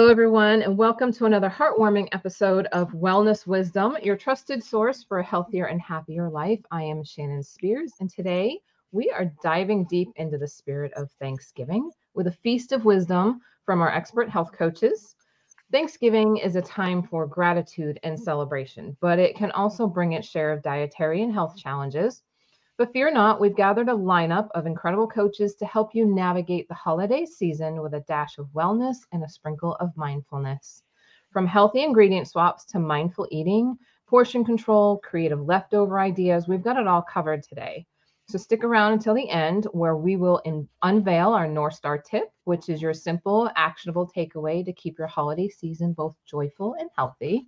Hello, everyone, and welcome to another heartwarming episode of Wellness Wisdom, your trusted source for a healthier and happier life. I am Shannon Spears, and today we are diving deep into the spirit of Thanksgiving with a feast of wisdom from our expert health coaches. Thanksgiving is a time for gratitude and celebration, but it can also bring its share of dietary and health challenges. But fear not, we've gathered a lineup of incredible coaches to help you navigate the holiday season with a dash of wellness and a sprinkle of mindfulness. From healthy ingredient swaps to mindful eating, portion control, creative leftover ideas, we've got it all covered today. So stick around until the end where we will unveil our North Star tip, which is your simple, actionable takeaway to keep your holiday season both joyful and healthy.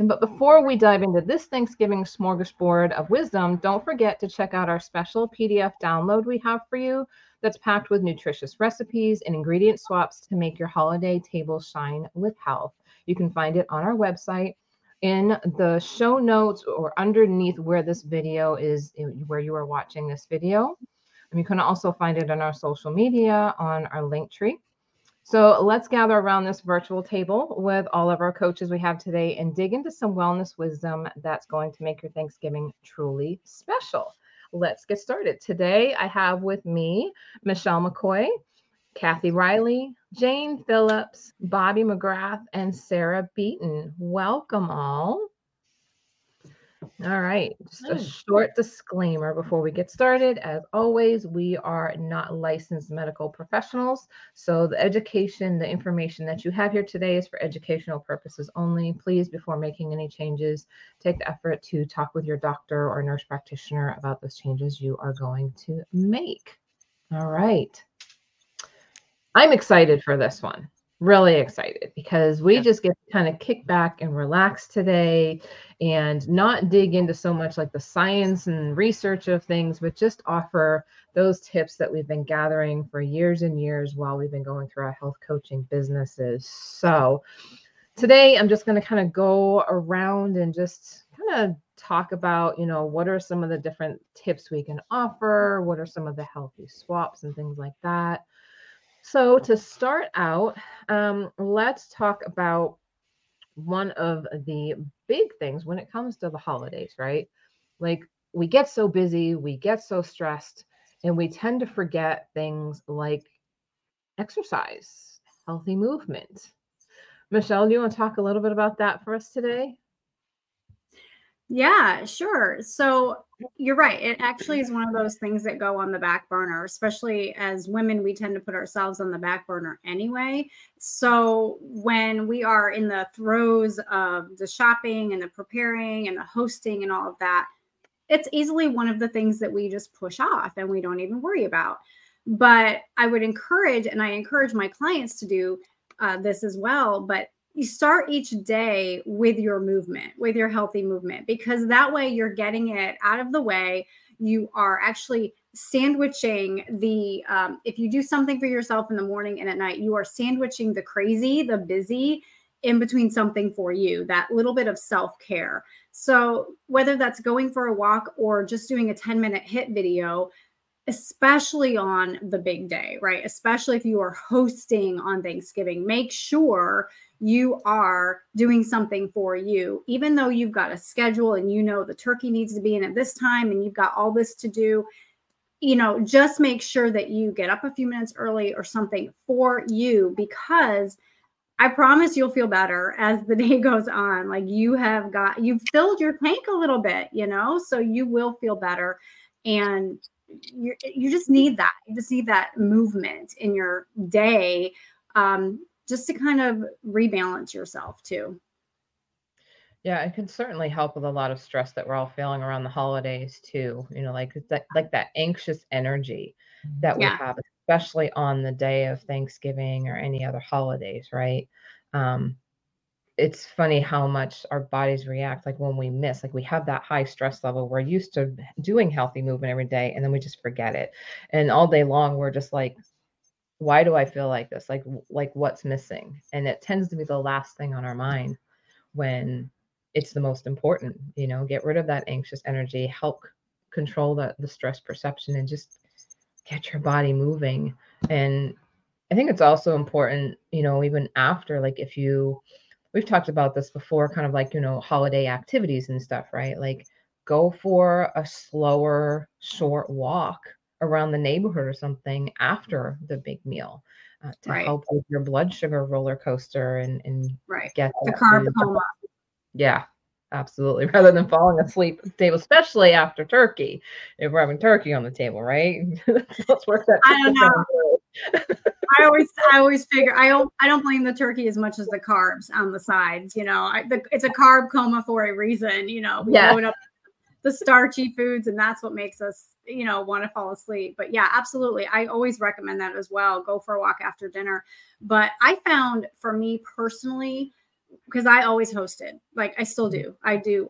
But before we dive into this Thanksgiving smorgasbord of wisdom, don't forget to check out our special PDF download we have for you that's packed with nutritious recipes and ingredient swaps to make your holiday table shine with health. You can find it on our website in the show notes or underneath where this video is, where you are watching this video. And you can also find it on our social media on our Linktree. So let's gather around this virtual table with all of our coaches we have today and dig into some wellness wisdom that's going to make your Thanksgiving truly special. Let's get started. Today, I have with me Michelle McCoy, Kathy Riley, Jane Phillips, Bobbi McGrath, and Sarah Beaton. Welcome all. All right, just a short disclaimer before we get started. As always, we are not licensed medical professionals, so the education, the information that you have here today is for educational purposes only. Please, before making any changes, take the effort to talk with your doctor or nurse practitioner about those changes you are going to make. All right. I'm excited for this one. Really excited because we just get to kind of kick back and relax today and not dig into so much like the science and research of things, but just offer those tips that we've been gathering for years and years while we've been going through our health coaching businesses. So today I'm just going to kind of go around and just kind of talk about, you know, what are some of the different tips we can offer? What are some of the healthy swaps and things like that? So to start out, let's talk about one of the big things when it comes to the holidays, right? Like we get so busy, we get so stressed, and we tend to forget things like exercise, healthy movement. Michelle, do you want to talk a little bit about that for us today? Yeah, sure. So you're right. It actually is one of those things that go on the back burner, especially as women, we tend to put ourselves on the back burner anyway. So when we are in the throes of the shopping and the preparing and the hosting and all of that, it's easily one of the things that we just push off and we don't even worry about. But I would encourage, and I encourage my clients to do this as well, but you start each day with your movement, with your healthy movement, because that way you're getting it out of the way. You are actually sandwiching the, if you do something for yourself in the morning and at night, you are sandwiching the crazy, the busy in between something for you, that little bit of self-care. So whether that's going for a walk or just doing a 10-minute HIIT video, especially on the big day, right? Especially if you are hosting on Thanksgiving, make sure you are doing something for you, even though you've got a schedule and you know the turkey needs to be in at this time and you've got all this to do, you know, just make sure that you get up a few minutes early or something for you, because I promise you'll feel better as the day goes on. Like you've filled your tank a little bit, you know, so you will feel better. And you just need that. You just need that movement in your day. Just to kind of rebalance yourself too. Yeah, it can certainly help with a lot of stress that we're all feeling around the holidays too. You know, like that anxious energy that we have, especially on the day of Thanksgiving or any other holidays, right? It's funny how much our bodies react. Like when we miss, like we have that high stress level. We're used to doing healthy movement every day and then we just forget it. And all day long, we're just like, why do I feel like this? Like what's missing? And it tends to be the last thing on our mind when it's the most important, you know, get rid of that anxious energy, help control the stress perception and just get your body moving. And I think it's also important, you know, even after, like if you, we've talked about this before, kind of like, you know, holiday activities and stuff, right? Like go for a slower, short walk around the neighborhood or something after the big meal to help with your blood sugar roller carcoaster and get the carb coma. Yeah, absolutely. Rather than falling asleep at the table, especially after turkey, if we're having turkey on the table, right? Let's work that. I don't know. I always figure I don't blame the turkey as much as the carbs on the sides. You know, it's a carb coma for a reason. You know, we load up the starchy foods, and that's what makes us, you know, want to fall asleep. But yeah, absolutely. I always recommend that as well. Go for a walk after dinner. But I found for me personally, because I always hosted, like I still do. I do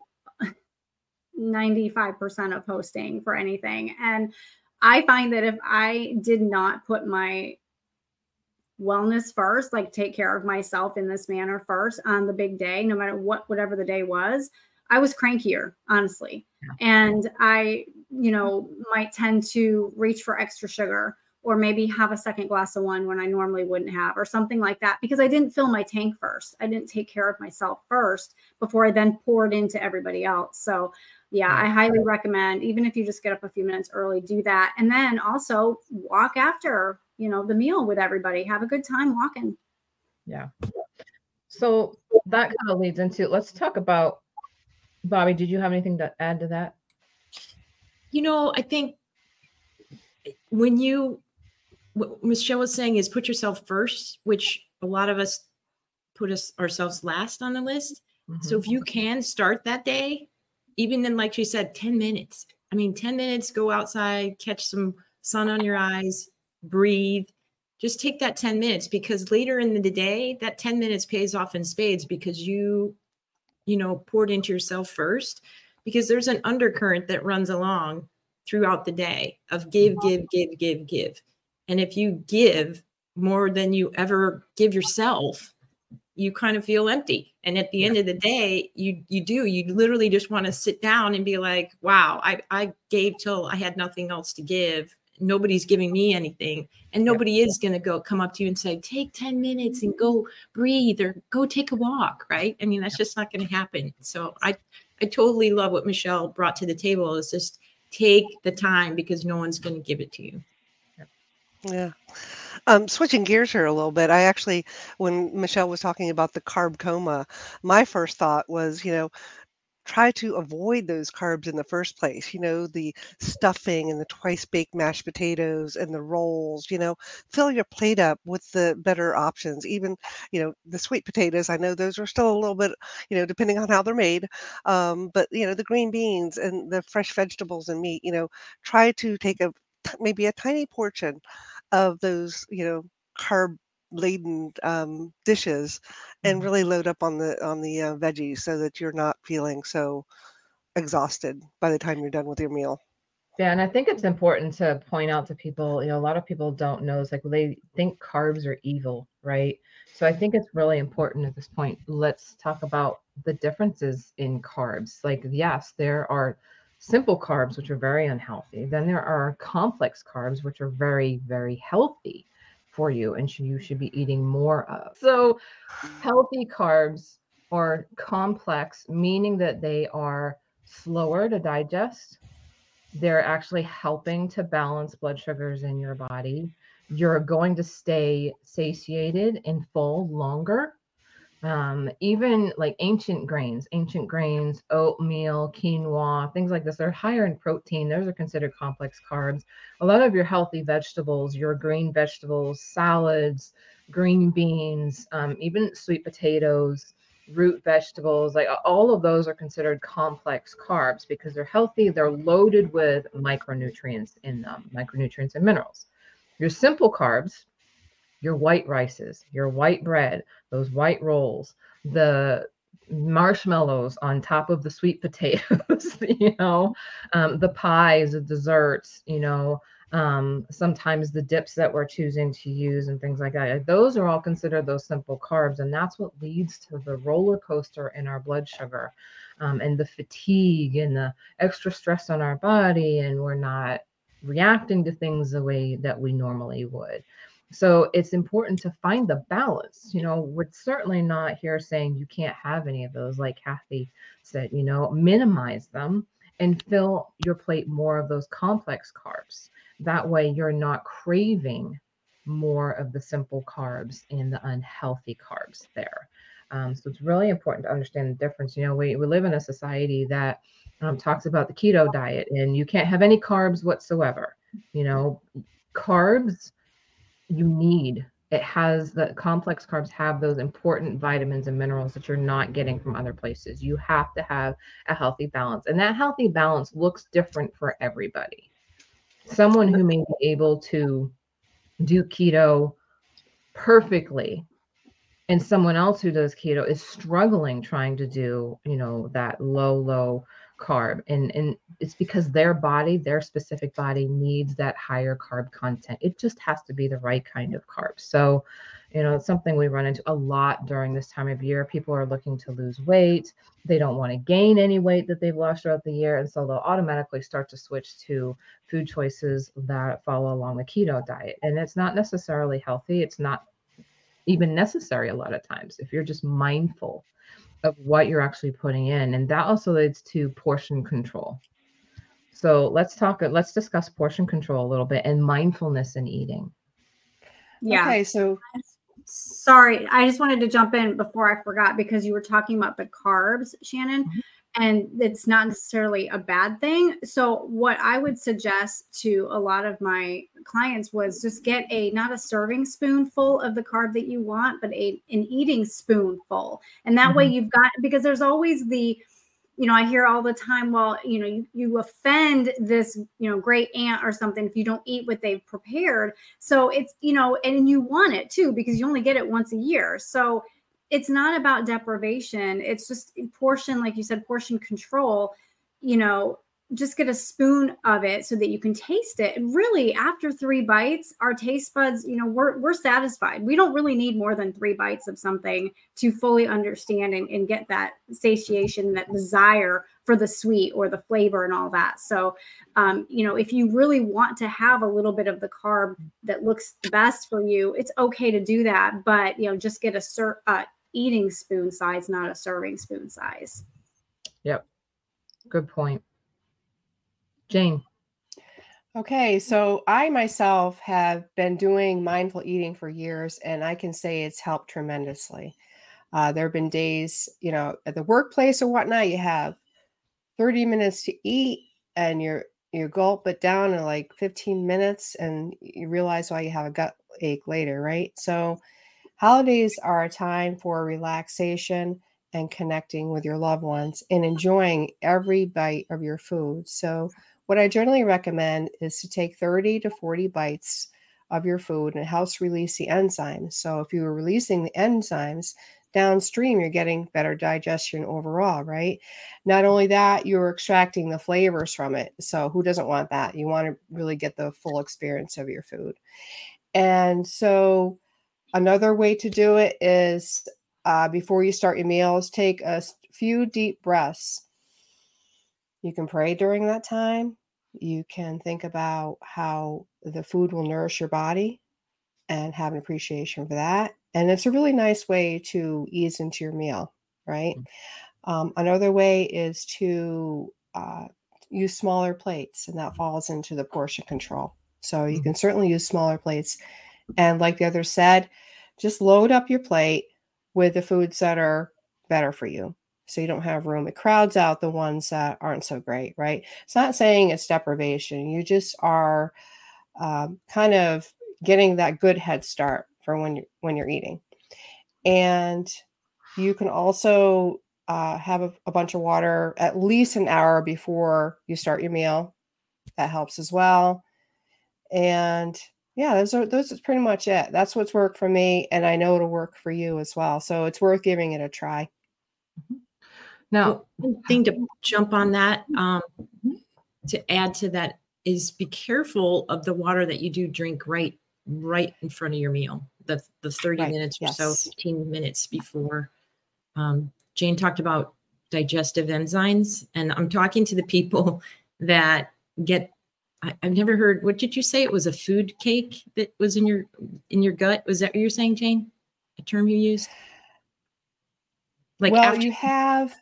95% of hosting for anything. And I find that if I did not put my wellness first, like take care of myself in this manner first on the big day, no matter what, whatever the day was, I was crankier, honestly. And I, you know, might tend to reach for extra sugar or maybe have a second glass of wine when I normally wouldn't have or something like that, because I didn't fill my tank first. I didn't take care of myself first before I then poured into everybody else. So yeah, I highly recommend, even if you just get up a few minutes early, do that. And then also walk after, you know, the meal with everybody, have a good time walking. Yeah. So that kind of leads into, let's talk about, Bobbi, did you have anything to add to that? You know, I think when you, what Michelle was saying is put yourself first, which a lot of us put ourselves last on the list. Mm-hmm. So if you can start that day, even in, like she said, 10 minutes. I mean, 10 minutes, go outside, catch some sun on your eyes, breathe. Just take that 10 minutes because later in the day, that 10 minutes pays off in spades because you know, poured into yourself first, because there's an undercurrent that runs along throughout the day of give. And if you give more than you ever give yourself, you kind of feel empty. And at the end of the day, you literally just want to sit down and be like, wow, I gave till I had nothing else to give. Nobody's giving me anything. And nobody is going to come up to you and say, take 10 minutes and go breathe or go take a walk. Right. I mean, that's just not going to happen. So I totally love what Michelle brought to the table is just take the time because no one's going to give it to you. Yeah. Switching gears here a little bit, I actually, when Michelle was talking about the carb coma, my first thought was, you know, try to avoid those carbs in the first place, you know, the stuffing and the twice baked mashed potatoes and the rolls, you know, fill your plate up with the better options. Even, you know, the sweet potatoes, I know those are still a little bit, you know, depending on how they're made. But, you know, the green beans and the fresh vegetables and meat, you know, try to take maybe a tiny portion of those, you know, carb laden dishes and really load up on the veggies so that you're not feeling so exhausted by the time you're done with your meal. Yeah. And I think it's important to point out to people, you know, a lot of people don't know, it's like, well, they think carbs are evil, right? So I think it's really important at this point. Let's talk about the differences in carbs. Like, yes, there are simple carbs, which are very unhealthy. Then there are complex carbs, which are very, very healthy for you and you should be eating more of. So healthy carbs are complex, meaning that they are slower to digest. They're actually helping to balance blood sugars in your body. You're going to stay satiated and full longer. Even like ancient grains, oatmeal, quinoa, things like this, they're higher in protein. Those are considered complex carbs. A lot of your healthy vegetables, your green vegetables, salads, green beans, even sweet potatoes, root vegetables, like all of those are considered complex carbs because they're healthy. They're loaded with micronutrients in them, micronutrients and minerals. Your simple carbs, your white rices, your white bread, those white rolls, the marshmallows on top of the sweet potatoes, you know, the pies, the desserts, you know, sometimes the dips that we're choosing to use and things like that. Those are all considered those simple carbs. And that's what leads to the roller coaster in our blood sugar, and the fatigue and the extra stress on our body. And we're not reacting to things the way that we normally would. So it's important to find the balance. You know, we're certainly not here saying you can't have any of those. Like Kathy said, you know, minimize them and fill your plate more of those complex carbs. That way you're not craving more of the simple carbs and the unhealthy carbs there. So it's really important to understand the difference. You know, we live in a society that talks about the keto diet and you can't have any carbs whatsoever. You know, carbs you need. It has the complex carbs have those important vitamins and minerals that you're not getting from other places. You have to have a healthy balance, and that healthy balance looks different for everybody. Someone who may be able to do keto perfectly and someone else who does keto is struggling trying to do, you know, that low carb. And it's because their body, their specific body needs that higher carb content. It just has to be the right kind of carb. So, you know, it's something we run into a lot during this time of year. People are looking to lose weight. They don't want to gain any weight that they've lost throughout the year. And so they'll automatically start to switch to food choices that follow along the keto diet. And it's not necessarily healthy. It's not even necessary a lot of times if you're just mindful of what you're actually putting in. And that also leads to portion control. So let's discuss portion control a little bit and mindfulness in eating. Yeah. Okay, so sorry, I just wanted to jump in before I forgot, because you were talking about the carbs, Shannon, and it's not necessarily a bad thing. So what I would suggest to a lot of my clients was just get not a serving spoonful of the carb that you want, but an eating spoonful. And that way you've got, because there's always the, you know, I hear all the time, well, you know, you offend this, you know, great aunt or something if you don't eat what they've prepared. So it's, you know, and you want it too, because you only get it once a year. So it's not about deprivation. It's just portion, like you said, portion control, you know, just get a spoon of it so that you can taste it. And really after 3 bites, our taste buds, you know, we're satisfied. We don't really need more than 3 bites of something to fully understand and get that satiation, that desire for the sweet or the flavor and all that. So, you know, if you really want to have a little bit of the carb that looks best for you, it's okay to do that, but, you know, just get a eating spoon size, not a serving spoon size. Yep. Good point. Jane. Okay, so I myself have been doing mindful eating for years, and I can say it's helped tremendously. There have been days, you know, at the workplace or whatnot, you have 30 minutes to eat, and you gulp it down in like 15 minutes, and you realize why you have a gut ache later, right? So holidays are a time for relaxation and connecting with your loved ones and enjoying every bite of your food. So what I generally recommend is to take 30 to 40 bites of your food, and it helps release the enzymes. So if you were releasing the enzymes downstream, you're getting better digestion overall, right? Not only that, you're extracting the flavors from it. So who doesn't want that? You want to really get the full experience of your food. And so another way to do it is before you start your meals, take a few deep breaths. You can pray during that time. You can think about how the food will nourish your body and have an appreciation for that. And it's a really nice way to ease into your meal, right? Another way is to use smaller plates, and that falls into the portion control. So you can certainly use smaller plates. And like the other said, just load up your plate with the foods that are better for you, so you don't have room. It crowds out the ones that aren't so great, right? It's not saying it's deprivation. You just are kind of getting that good head start for when you're eating. And you can also have a bunch of water at least an hour before you start your meal. That helps as well. And yeah, those are pretty much it. That's what's worked for me, and I know it'll work for you as well. So it's worth giving it a try. Now, one thing to jump on that, to add to that, is be careful of the water that you do drink right in front of your meal, the 30 minutes or so, 15 minutes before. Jane talked about digestive enzymes, and I'm talking to the people that get I've never heard, what did you say? It was a food cake that was in your gut. Was that what you're saying, Jane? A term you used? Like, well, after you have,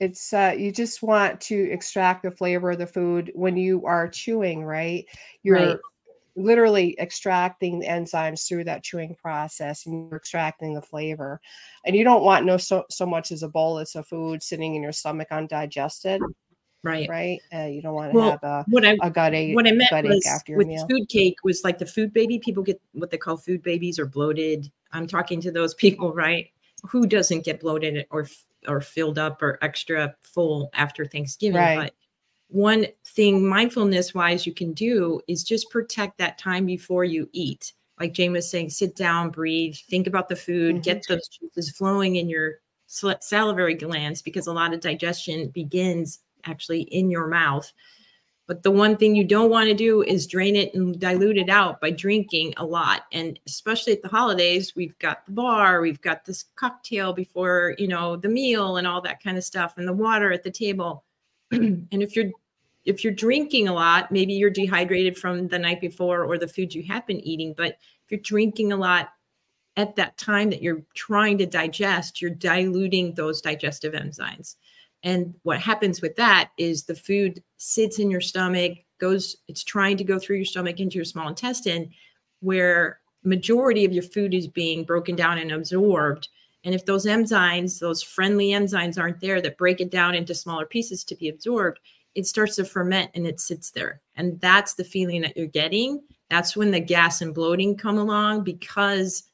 it's, you just want to extract the flavor of the food when you are chewing, right? You're right. Literally extracting the enzymes through that chewing process, and you're extracting the flavor, and you don't want so much as a bolus of food sitting in your stomach undigested. Right. Right. You don't want to have a gut ache. What I meant was after your with meal. Food cake was like the food baby. People get what they call food babies or bloated. I'm talking to those people, right? Who doesn't get bloated or filled up or extra full after Thanksgiving. Right. But one thing mindfulness wise you can do is just protect that time before you eat. Like Jane was saying, sit down, breathe, think about the food, mm-hmm. get those juices flowing in your salivary glands, because a lot of digestion begins actually in your mouth. But the one thing you don't want to do is drain it and dilute it out by drinking a lot. And especially at the holidays, we've got the bar, we've got this cocktail before, the meal and all that kind of stuff, and the water at the table. And if you're drinking a lot, maybe you're dehydrated from the night before or the food you have been eating. But if you're drinking a lot at that time that you're trying to digest, you're diluting those digestive enzymes. And what happens with that is the food sits in your stomach, it's trying to go through your stomach into your small intestine, where majority of your food is being broken down and absorbed. And if those enzymes, those friendly enzymes aren't there that break it down into smaller pieces to be absorbed, it starts to ferment and it sits there. And that's the feeling that you're getting. That's when the gas and bloating come along, because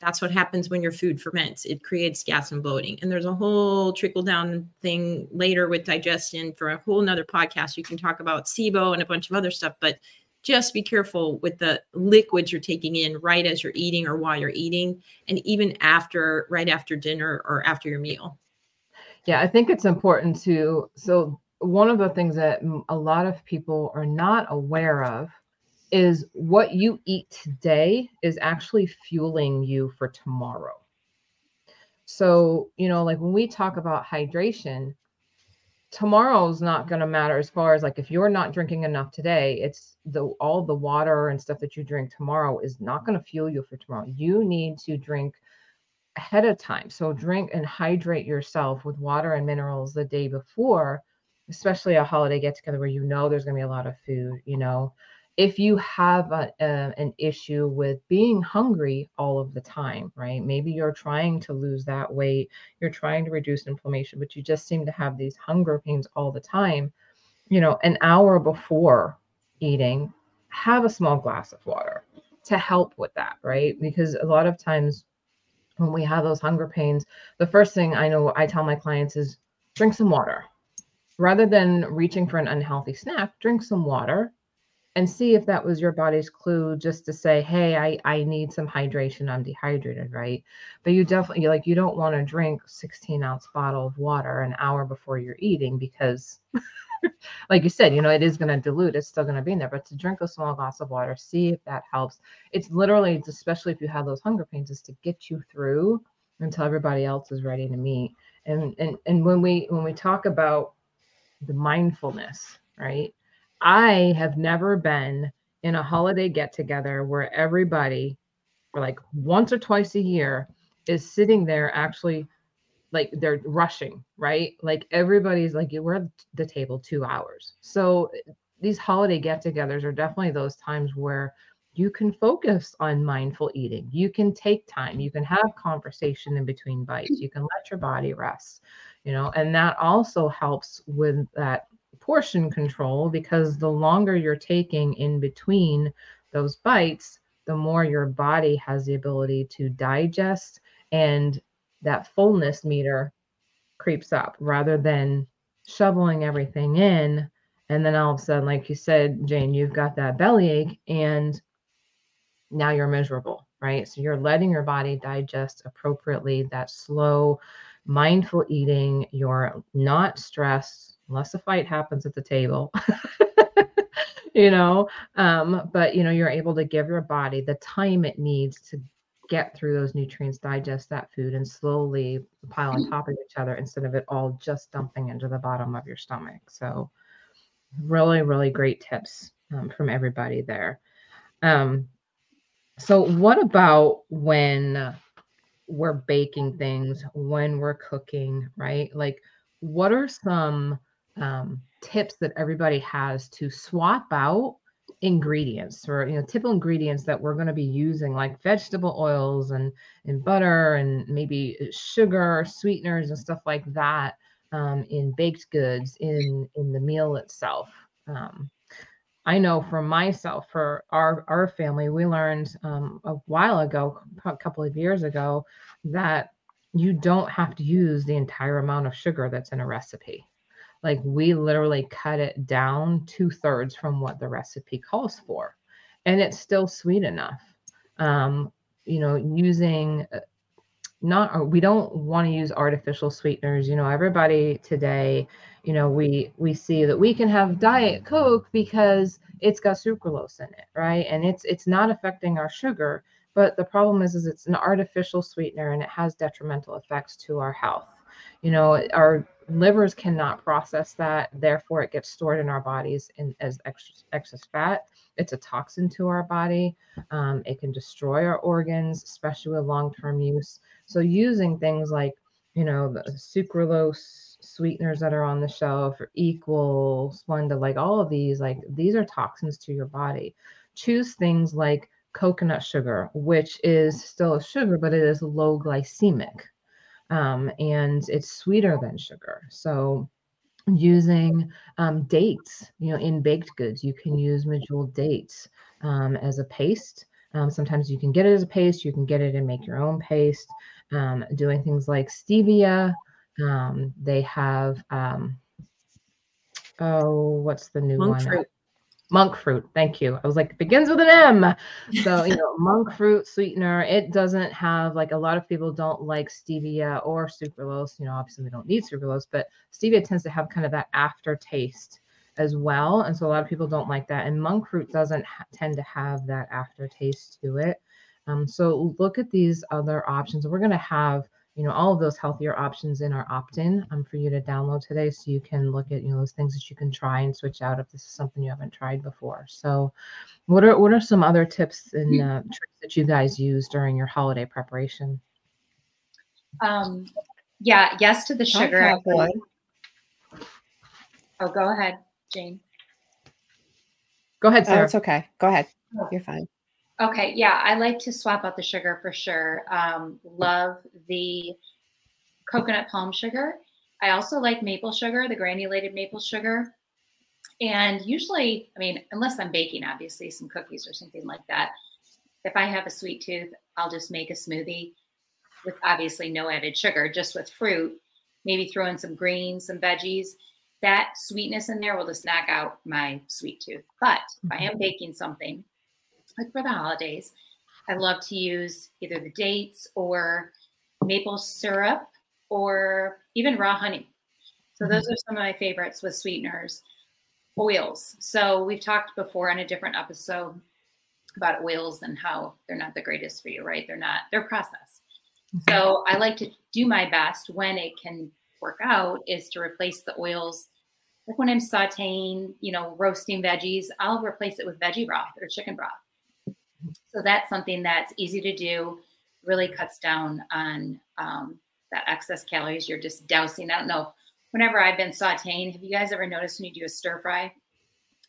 that's what happens when your food ferments. It creates gas and bloating. And there's a whole trickle down thing later with digestion for a whole nother podcast. You can talk about SIBO and a bunch of other stuff, but just be careful with the liquids you're taking in right as you're eating or while you're eating, and even right after dinner or after your meal. Yeah, I think it's important to, so one of the things that a lot of people are not aware of is what you eat today is actually fueling you for tomorrow. So, like when we talk about hydration, tomorrow's not going to matter as far as like, if you're not drinking enough today, it's all the water and stuff that you drink tomorrow is not going to fuel you for tomorrow. You need to drink ahead of time. So drink and hydrate yourself with water and minerals the day before, especially a holiday get together where, there's going to be a lot of food, If you have an issue with being hungry all of the time, right? Maybe you're trying to lose that weight, you're trying to reduce inflammation, but you just seem to have these hunger pains all the time. An hour before eating, have a small glass of water to help with that, right? Because a lot of times when we have those hunger pains, the first thing I know I tell my clients is drink some water. Rather than reaching for an unhealthy snack, drink some water. And see if that was your body's clue just to say, hey, I need some hydration. I'm dehydrated, right? But you definitely, you don't want to drink 16-ounce bottle of water an hour before you're eating because, like you said, it is going to dilute. It's still going to be in there. But to drink a small glass of water, see if that helps. It's literally, especially if you have those hunger pains, is to get you through until everybody else is ready to meet. And when we talk about the mindfulness, right? I have never been in a holiday get together where everybody, like once or twice a year, is sitting there actually like they're rushing, right? Like everybody's like, we're at the table 2 hours. So these holiday get togethers are definitely those times where you can focus on mindful eating. You can take time. You can have conversation in between bites. You can let your body rest, and that also helps with that portion control, because the longer you're taking in between those bites, the more your body has the ability to digest, and that fullness meter creeps up rather than shoveling everything in. And then all of a sudden, like you said, Jane, you've got that bellyache and now you're miserable, right? So you're letting your body digest appropriately, that slow, mindful eating. You're not stressed. Unless a fight happens at the table, but you're able to give your body the time it needs to get through those nutrients, digest that food, and slowly pile on top of each other instead of it all just dumping into the bottom of your stomach. So really, really great tips from everybody there. So what about when we're baking things, when we're cooking, right? Like, what are some tips that everybody has to swap out ingredients, or, you know, typical ingredients that we're going to be using, like vegetable oils and butter and maybe sugar, sweeteners and stuff like that, in baked goods, in the meal itself? I know for myself, for our family, we learned a while ago, a couple of years ago, that you don't have to use the entire amount of sugar that's in a recipe. Like, we literally cut it down 2/3 from what the recipe calls for, and it's still sweet enough. You know, using we don't want to use artificial sweeteners. You know, everybody today, you know, we see that we can have Diet Coke because it's got sucralose in it, right? And it's not affecting our sugar, but the problem is it's an artificial sweetener and it has detrimental effects to our health. You know, our livers cannot process that, therefore it gets stored in our bodies as excess fat. It's a toxin to our body. It can destroy our organs, especially with long-term use. So using things like, you know, the sucralose sweeteners that are on the shelf, or Equal, Splenda, like all of these, like, these are toxins to your body. Choose things like coconut sugar, which is still a sugar, but it is low glycemic. And it's sweeter than sugar. So using dates, you know, in baked goods, you can use Medjool dates as a paste. Sometimes you can get it as a paste, you can get it and make your own paste. Doing things like stevia. They have, what's the new one? Monk fruit. Thank you. I was like, it begins with an M. So, you know, monk fruit sweetener. It doesn't have, like, a lot of people don't like stevia or sucralose. You know, obviously we don't need sucralose, but stevia tends to have kind of that aftertaste as well. And so a lot of people don't like that. And monk fruit doesn't tend to have that aftertaste to it. So look at these other options. We're going to have, you know, all of those healthier options in our opt-in for you to download today, so you can look at, you know, those things that you can try and switch out if this is something you haven't tried before. So what are some other tips and tricks that you guys use during your holiday preparation? Yeah, yes to the sugar. Okay. Oh, go ahead, Jane. Go ahead, Sarah. Oh, it's okay. Go ahead. You're fine. Okay. Yeah. I like to swap out the sugar for sure. Love the coconut palm sugar. I also like maple sugar, the granulated maple sugar. And usually, I mean, unless I'm baking, obviously, some cookies or something like that, if I have a sweet tooth, I'll just make a smoothie with obviously no added sugar, just with fruit, maybe throw in some greens, some veggies. That sweetness in there will just knock out my sweet tooth. But if I am baking something, like for the holidays, I love to use either the dates or maple syrup or even raw honey. So those are some of my favorites with sweeteners. Oils. So we've talked before on a different episode about oils and how they're not the greatest for you, right? They're processed. So I like to do my best when it can work out is to replace the oils. Like when I'm sauteing, you know, roasting veggies, I'll replace it with veggie broth or chicken broth. So that's something that's easy to do, really cuts down on that excess calories you're just dousing. I don't know, whenever I've been sauteing, have you guys ever noticed when you do a stir fry,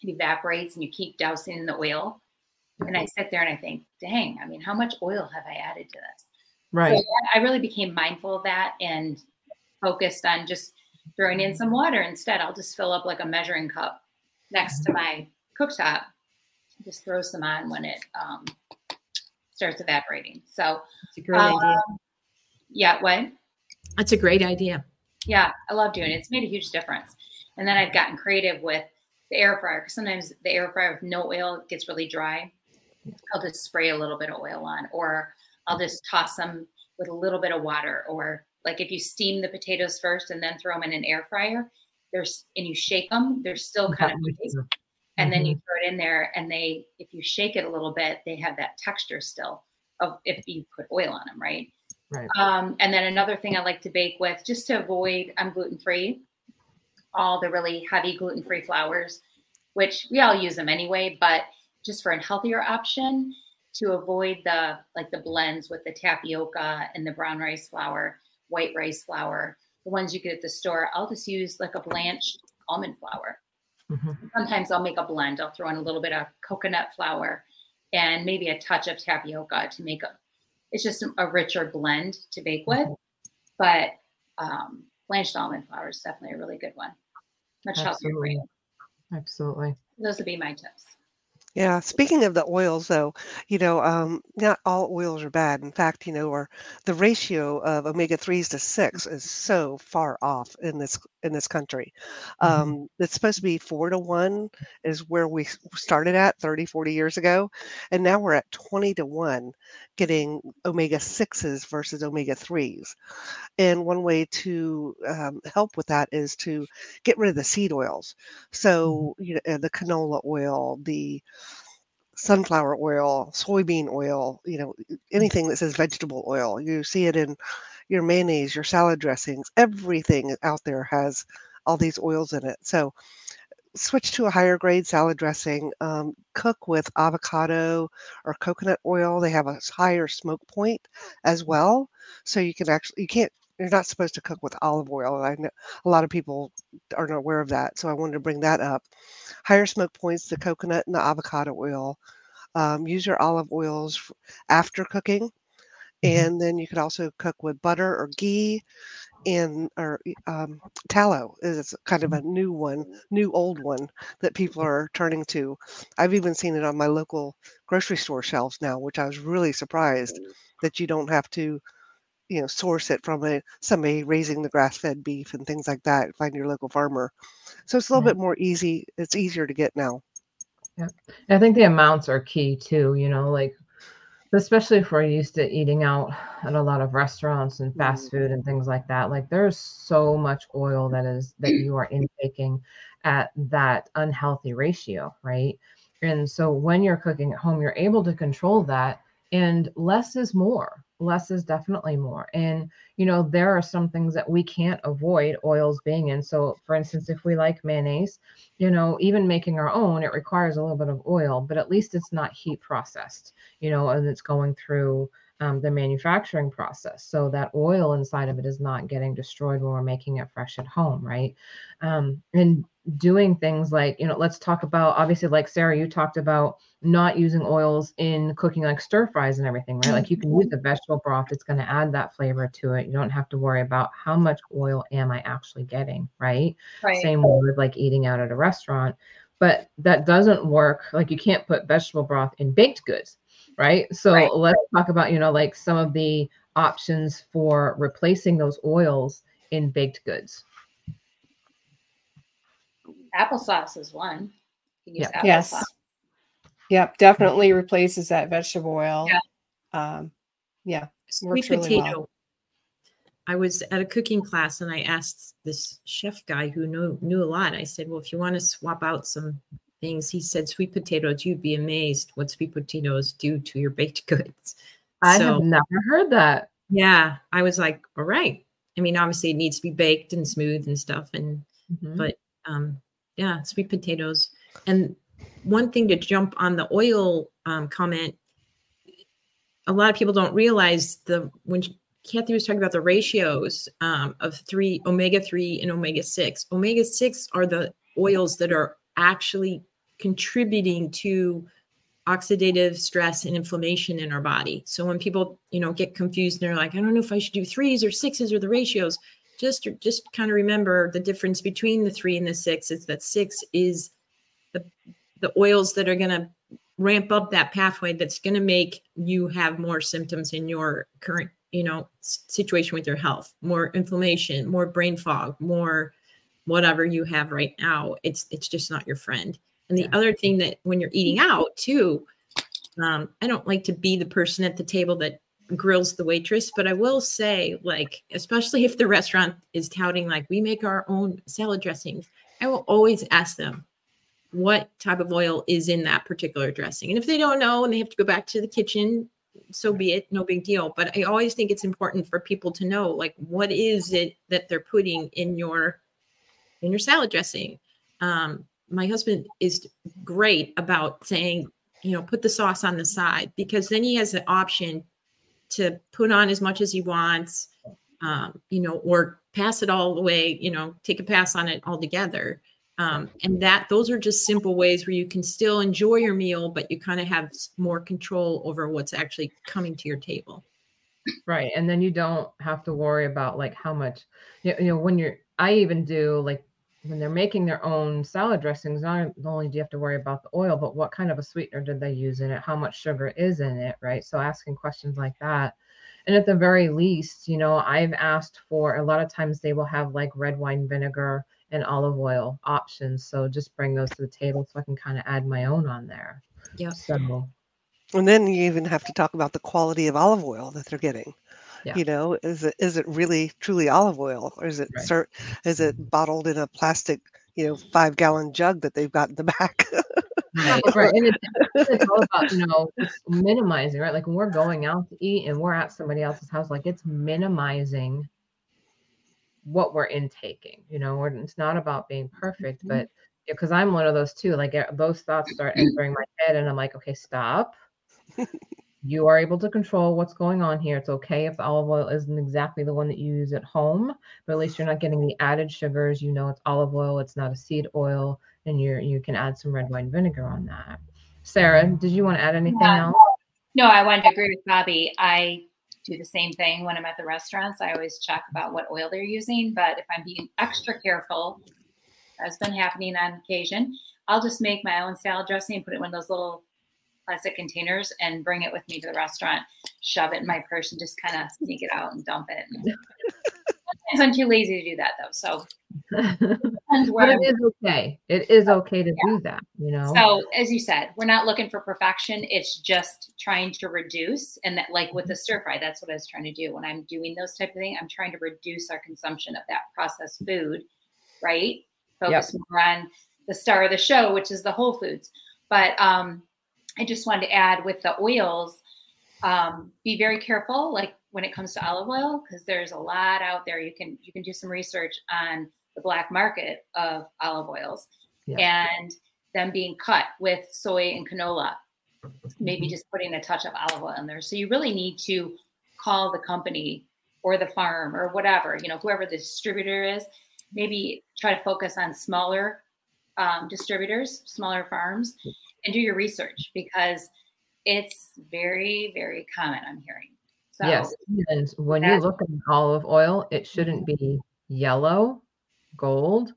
it evaporates and you keep dousing in the oil? And I sit there and I think, dang, I mean, how much oil have I added to this? Right. So I really became mindful of that and focused on just throwing in some water instead. I'll just fill up like a measuring cup next to my cooktop. Just throw some on when it starts evaporating. So it's a great idea. Yeah, what? That's a great idea. Yeah, I love doing it. It's made a huge difference. And then I've gotten creative with the air fryer, because sometimes the air fryer with no oil gets really dry. I'll just spray a little bit of oil on, or I'll just toss them with a little bit of water. Or like if you steam the potatoes first and then throw them in an air fryer, and you shake them, they're still kind of. And then you throw it in there, and if you shake it a little bit, they have that texture still of if you put oil on them, right? Right. And then another thing I like to bake with, just to avoid, I'm gluten-free, all the really heavy gluten-free flours. which we all use them anyway, but just for a healthier option to avoid the, like the blends with the tapioca and the brown rice flour, white rice flour, the ones you get at the store. I'll just use like a blanched almond flour. Mm-hmm. Sometimes I'll make a blend. I'll throw in a little bit of coconut flour and maybe a touch of tapioca to make it's just a richer blend to bake with, but blanched almond flour is definitely a really good one. Much healthier for you. Absolutely. Those would be my tips. Yeah. Speaking of the oils though, not all oils are bad. In fact, the ratio of omega-3s to 6 is so far off in this country. It's supposed to be 4 to 1 is where we started at 30, 40 years ago. And now we're at 20 to 1 getting omega-6s versus omega-3s. And one way to help with that is to get rid of the seed oils. So, the canola oil, the sunflower oil, soybean oil, anything that says vegetable oil. You see it in your mayonnaise, your salad dressings, everything out there has all these oils in it. So switch to a higher grade salad dressing, cook with avocado or coconut oil. They have a higher smoke point as well. So you're not supposed to cook with olive oil. I know a lot of people aren't aware of that. So I wanted to bring that up. Higher smoke points, the coconut and the avocado oil. Use your olive oils after cooking. And then you could also cook with butter or ghee or tallow is kind of a new old one that people are turning to. I've even seen it on my local grocery store shelves now, which I was really surprised that you don't have to source it from somebody raising the grass-fed beef and things like that. Find your local farmer. So it's a little bit more easy. It's easier to get now. Yeah, I think the amounts are key too. Especially if we're used to eating out at a lot of restaurants and fast food and things like that. Like there's so much oil that you are intaking at that unhealthy ratio, right? And so when you're cooking at home, you're able to control that. And less is more. Less is definitely more. And, there are some things that we can't avoid oils being in. So, for instance, if we like mayonnaise, even making our own, it requires a little bit of oil, but at least it's not heat processed, and it's going through the manufacturing process. So that oil inside of it is not getting destroyed when we're making it fresh at home, right? And doing things like, let's talk about, obviously, like Sarah, you talked about not using oils in cooking, like stir fries and everything, right? Like you can use the vegetable broth. It's going to add that flavor to it. You don't have to worry about how much oil am I actually getting, right? Right. Same way with like eating out at a restaurant, but that doesn't work. Like you can't put vegetable broth in baked goods, right? So Let's talk about, like some of the options for replacing those oils in baked goods. Applesauce is one. You can use applesauce. Yes. Yep. Definitely replaces that vegetable oil. Yeah. Sweet potato. Really well. I was at a cooking class and I asked this chef guy who knew a lot. I said, well, if you want to swap out some things, he said, sweet potatoes, you'd be amazed what sweet potatoes do to your baked goods. I have never heard that. Yeah. I was like, all right. I mean, obviously it needs to be baked and smooth and stuff. And, but, sweet potatoes. And one thing to jump on the oil comment, a lot of people don't realize when Kathy was talking about the ratios of omega-3 and omega-6. Omega-6 are the oils that are actually contributing to oxidative stress and inflammation in our body. So when people, get confused and they're like, I don't know if I should do 3s or 6s or the ratios, just kind of remember the difference between the 3 and the 6 is that 6 is the oils that are going to ramp up that pathway that's going to make you have more symptoms in your current, situation with your health, more inflammation, more brain fog, more whatever you have right now. It's just not your friend. And the other thing that when you're eating out too, I don't like to be the person at the table that grills the waitress, but I will say, like, especially if the restaurant is touting, like, we make our own salad dressings, I will always ask them what type of oil is in that particular dressing. And if they don't know and they have to go back to the kitchen, so be it, no big deal. But I always think it's important for people to know, like, what is it that they're putting in your salad dressing? my husband is great about saying, you know, put the sauce on the side, because then he has the option to put on as much as he wants, you know, or pass it all away, you know, take a pass on it altogether. And that those are just simple ways where you can still enjoy your meal, but you kind of have more control over what's actually coming to your table. Right. And then you don't have to worry about like how much, you know, when you're, I even do like when they're making their own salad dressings, not only do you have to worry about the oil, but what kind of a sweetener did they use in it? How much sugar is in it? Right. So asking questions like that. And at the very least, you know, I've asked for, a lot of times they will have like red wine vinegar and olive oil options. So just bring those to the table so I can kind of add my own on there. Yeah. So. And then you even have to talk about the quality of olive oil that they're getting. Yeah. You know, is it really truly olive oil, or is it right. Is it bottled in a plastic, you know, 5-gallon jug that they've got in the back? Right. Right. And it's all about, you know, minimizing, right? Like when we're going out to eat and we're at somebody else's house, like it's minimizing what we're intaking, you know, it's not about being perfect, but because I'm one of those too, like those thoughts start entering my head and I'm like, okay, stop. You are able to control what's going on here. It's okay if the olive oil isn't exactly the one that you use at home, but at least you're not getting the added sugars. You know, it's olive oil. It's not a seed oil. And you can add some red wine vinegar on that. Sarah, did you want to add anything else? No, I wanted to agree with Bobbi. I do the same thing when I'm at the restaurants. I always check about what oil they're using. But if I'm being extra careful, that's been happening on occasion, I'll just make my own salad dressing and put it in one of those little plastic containers and bring it with me to the restaurant, shove it in my purse and just kind of sneak it out and dump it. Sometimes I'm too lazy to do that though. So it is okay. It is okay to do that, you know? So as you said, we're not looking for perfection. It's just trying to reduce. And that, like with the stir fry, that's what I was trying to do. When I'm doing those type of things, I'm trying to reduce our consumption of that processed food, right? Focus more on the star of the show, which is the Whole Foods. But, I just wanted to add with the oils, be very careful, like when it comes to olive oil, because there's a lot out there. You can do some research on the black market of olive oils and them being cut with soy and canola, maybe just putting a touch of olive oil in there. So you really need to call the company or the farm or whatever, you know, whoever the distributor is, maybe try to focus on smaller distributors, smaller farms. And do your research, because it's very, very common, I'm hearing. So yes, and when you look at olive oil, it shouldn't be yellow, gold.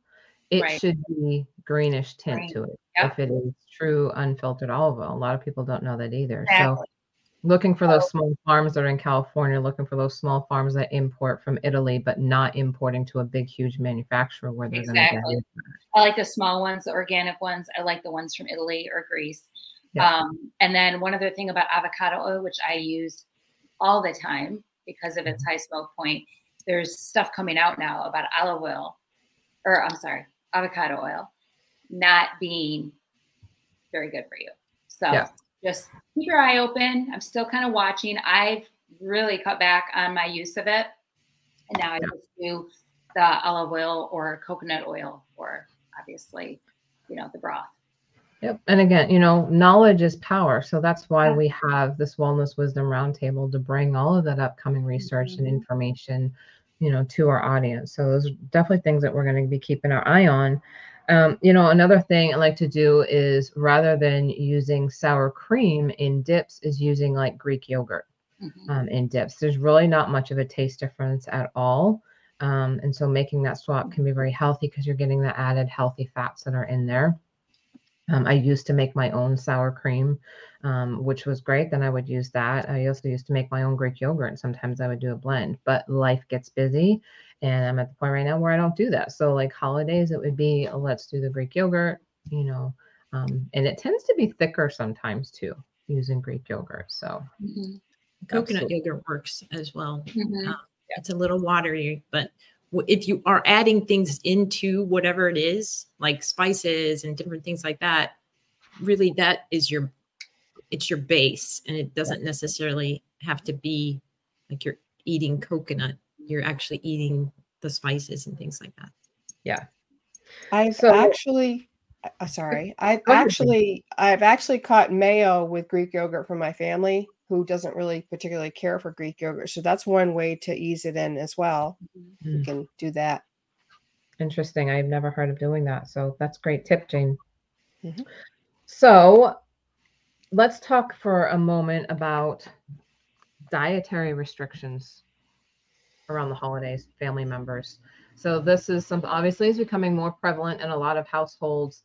It should be greenish tint to it if it is true unfiltered olive oil. A lot of people don't know that either. Exactly. So looking for those small farms that are in California, looking for those small farms that import from Italy, but not importing to a big, huge manufacturer where they're going to get it. I like the small ones, the organic ones. I like the ones from Italy or Greece. Yeah. And then one other thing about avocado oil, which I use all the time because of its high smoke point. There's stuff coming out now about avocado oil not being very good for you. So just keep your eye open. I'm still kind of watching. I've really cut back on my use of it. And now I just do the olive oil or coconut oil or obviously, you know, the broth. Yep. And again, you know, knowledge is power. So that's why we have this Wellness Wisdom Roundtable to bring all of that upcoming research and information, you know, to our audience. So those are definitely things that we're going to be keeping our eye on. You know, another thing I like to do is rather than using sour cream in dips is using like Greek yogurt in dips. There's really not much of a taste difference at all. And so making that swap can be very healthy because you're getting the added healthy fats that are in there. I used to make my own sour cream, which was great. Then I would use that. I also used to make my own Greek yogurt, and sometimes I would do a blend, but life gets busy. And I'm at the point right now where I don't do that. So like holidays, it would be, let's do the Greek yogurt, you know, and it tends to be thicker sometimes too, using Greek yogurt. So coconut yogurt works as well. It's a little watery, but if you are adding things into whatever it is, like spices and different things like that, really that is it's your base. And it doesn't necessarily have to be like you're eating coconut. You're actually eating the spices and things like that. Yeah. I've actually Sorry. I've actually caught mayo with Greek yogurt from my family who doesn't really particularly care for Greek yogurt. So that's one way to ease it in as well. You can do that. Interesting. I've never heard of doing that. So that's a great tip, Jane. Mm-hmm. So let's talk for a moment about dietary restrictions around the holidays, family members. So this is something obviously is becoming more prevalent in a lot of households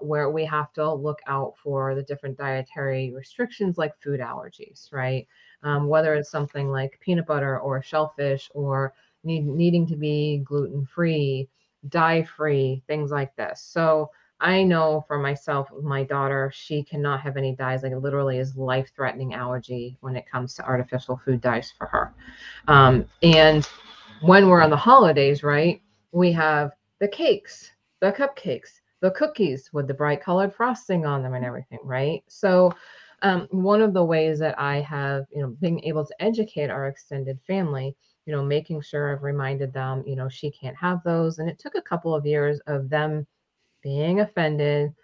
where we have to look out for the different dietary restrictions like food allergies, right? Whether it's something like peanut butter or shellfish or needing to be gluten-free, dye-free, things like this. So I know for myself, my daughter, she cannot have any dyes. Like it literally is life-threatening allergy when it comes to artificial food dyes for her. And when we're on the holidays, right, we have the cakes, the cupcakes, the cookies with the bright colored frosting on them and everything, right? So one of the ways that I have, being able to educate our extended family, making sure I've reminded them, she can't have those. And it took a couple of years of them being offended.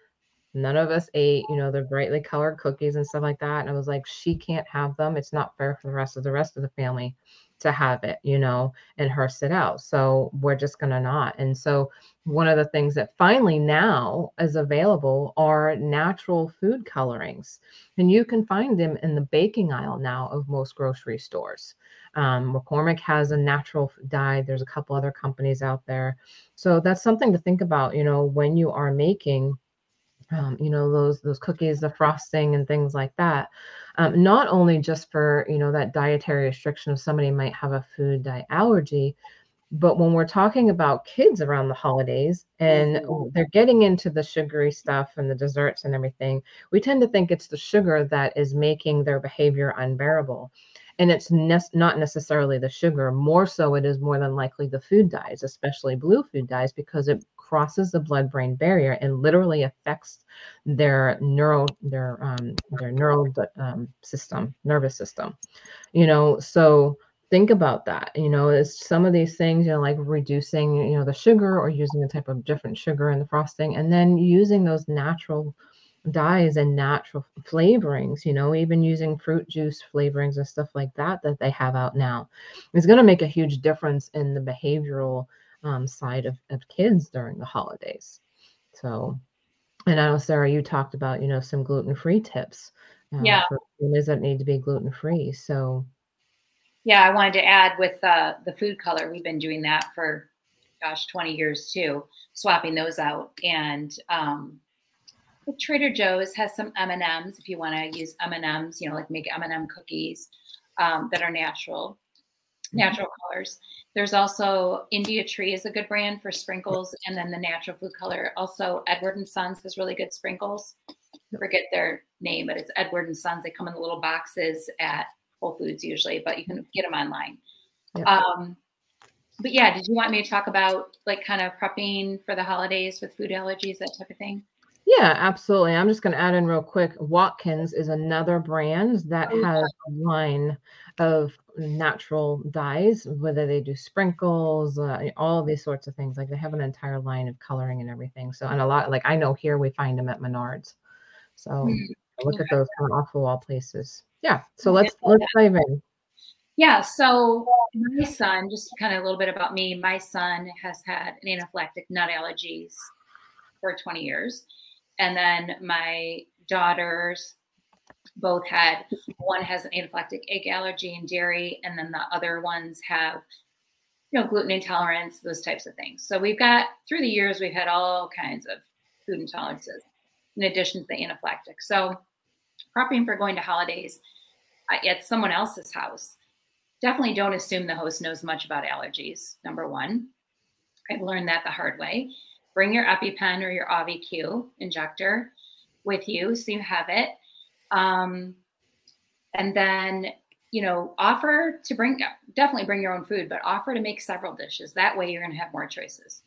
None of us ate, the brightly colored cookies and stuff like that. And I was like, she can't have them. It's not fair for the rest of the family to have it, and her sit out. So we're just going to not. And so one of the things that finally now is available are natural food colorings. And you can find them in the baking aisle now of most grocery stores. McCormick has a natural dye. There's a couple other companies out there. So that's something to think about, when you are making, those cookies, the frosting and things like that. Not only just for, that dietary restriction of somebody might have a food dye allergy, but when we're talking about kids around the holidays and they're getting into the sugary stuff and the desserts and everything, we tend to think it's the sugar that is making their behavior unbearable. And it's not necessarily the sugar. More so, it is more than likely the food dyes, especially blue food dyes, because it crosses the blood-brain barrier and literally affects their nervous system. So think about that. It's some of these things, like reducing, the sugar or using a type of different sugar in the frosting, and then using those natural dyes and natural flavorings, even using fruit juice flavorings and stuff like that they have out now. It's going to make a huge difference in the behavioral side of kids during the holidays. So, and I know, Sarah, you talked about, some gluten-free tips. For families that need to be gluten-free. So. Yeah, I wanted to add with the food color, we've been doing that for, 20 years too, swapping those out. And, Trader Joe's has some M&Ms if you want to use M&Ms, like make M&M cookies that are natural colors. There's also India Tree is a good brand for sprinkles, and then the natural food color. Also, Edward and Sons has really good sprinkles. I forget their name, but it's Edward and Sons. They come in the little boxes at Whole Foods usually, but you can get them online. Yeah. But yeah, did you want me to talk about like kind of prepping for the holidays with food allergies, that type of thing? Yeah, absolutely. I'm just going to add in real quick. Watkins is another brand that has a line of natural dyes, whether they do sprinkles, all these sorts of things. Like they have an entire line of coloring and everything. So, and a lot, like I know here we find them at Menards. So look at those kind of off the wall places. Yeah. So let's dive in. Yeah. So my son, just kind of a little bit about me. My son has had an anaphylactic nut allergies for 20 years. And then my daughters both had, one has an anaphylactic egg allergy and dairy, and then the other ones have, gluten intolerance, those types of things. So we've got, through the years, we've had all kinds of food intolerances in addition to the anaphylactic. So prepping for going to holidays at someone else's house, definitely don't assume the host knows much about allergies, number one. I've learned that the hard way. Bring your EpiPen or your Auvi-Q injector with you so you have it. And then, offer to bring, definitely bring your own food, but offer to make several dishes. That way you're going to have more choices.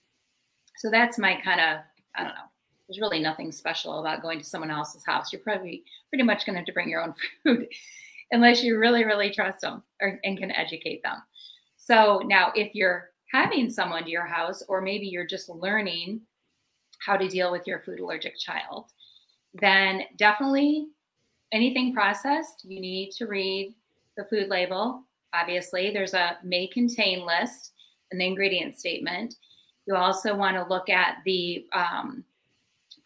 So that's my kind of, I don't know, there's really nothing special about going to someone else's house. You're probably pretty much going to have to bring your own food unless you really, really trust them and can educate them. So now if you're having someone to your house, or maybe you're just learning how to deal with your food allergic child, then definitely anything processed, you need to read the food label. Obviously, there's a may contain list and the ingredient statement. You also want to look at the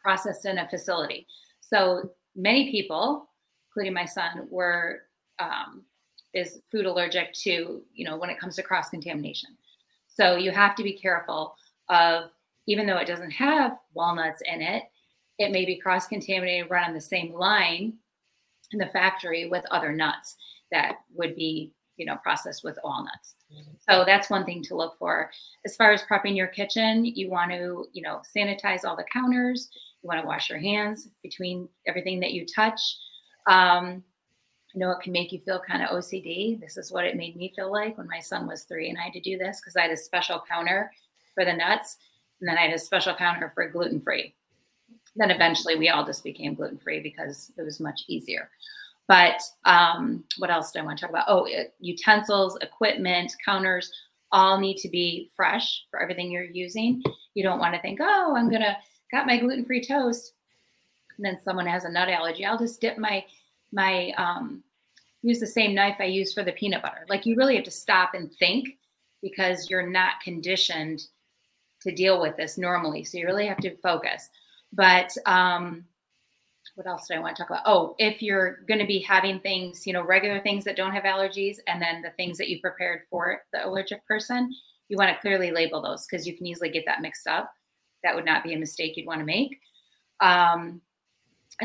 processed in a facility. So many people, including my son, were is food allergic to, you know, when it comes to cross-contamination. So you have to be careful of, even though it doesn't have walnuts in it, it may be cross-contaminated, run on the same line in the factory with other nuts that would be, you know, processed with walnuts. Mm-hmm. So that's one thing to look for. As far as prepping your kitchen, you want to, you know, sanitize all the counters. You want to wash your hands between everything that you touch. I know it can make you feel kind of OCD. This is what it made me feel like when my son was 3 and I had to do this because I had a special counter for the nuts. And then I had a special counter for gluten-free. Then eventually we all just became gluten-free because it was much easier. But what else do I want to talk about? Oh, utensils, equipment, counters, all need to be fresh for everything you're using. You don't want to think, oh, I'm going to got my gluten-free toast. And then someone has a nut allergy. I'll just dip my use the same knife I use for the peanut butter. Like, you really have to stop and think because you're not conditioned to deal with this normally. So you really have to focus. But what else did I want to talk about? Oh, if you're going to be having things, you know, regular things that don't have allergies, and then the things that you prepared for the allergic person, you want to clearly label those because you can easily get that mixed up. That would not be a mistake you'd want to make. And